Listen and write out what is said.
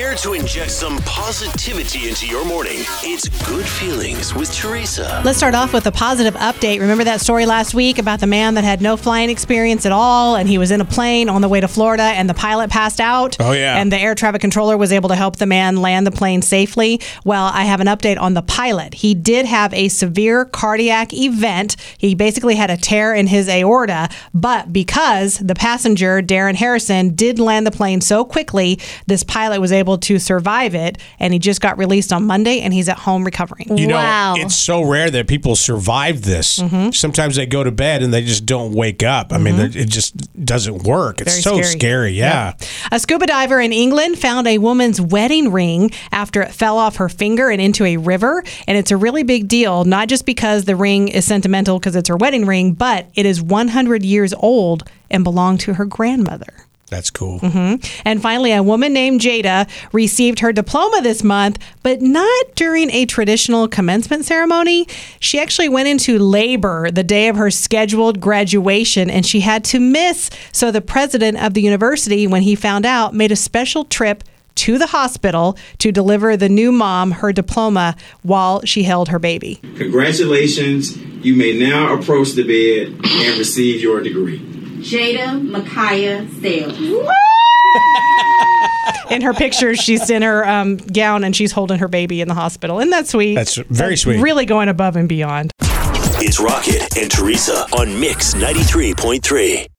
Here to inject some positivity into your morning. It's Good Feelings with Teresa. Let's start off with a positive update. Remember that story last week about the man that had no flying experience at all, and he was in a plane on the way to Florida, and the pilot passed out? Oh, yeah. And the air traffic controller was able to help the man land the plane safely. Well, I have an update on the pilot. He did have a severe cardiac event. He basically had a tear in his aorta, but because the passenger, Darren Harrison, did land the plane so quickly, this pilot was able to survive it, and he just got released on Monday, and he's at home recovering. You know, it's so rare that people survive this. Mm-hmm. Sometimes they go to bed and they just don't wake up. I mean, it just doesn't work. It's so scary. Yeah. Yep. A scuba diver in England found a woman's wedding ring after it fell off her finger and into a river, and it's a really big deal, not just because the ring is sentimental because it's her wedding ring, but it is 100 years old and belonged to her grandmother. That's cool. Mm-hmm. And finally, a woman named Jada received her diploma this month, but not during a traditional commencement ceremony. She actually went into labor the day of her scheduled graduation, and she had to miss. So the president of the university, when he found out, made a special trip to the hospital to deliver the new mom her diploma while she held her baby. Congratulations. You may now approach the bed and receive your degree. Jada Micaiah-Sales. In her picture, she's in her gown and she's holding her baby in the hospital. Isn't that sweet? That's very sweet. Really going above and beyond. It's Rocket and Teresa on Mix 93.3.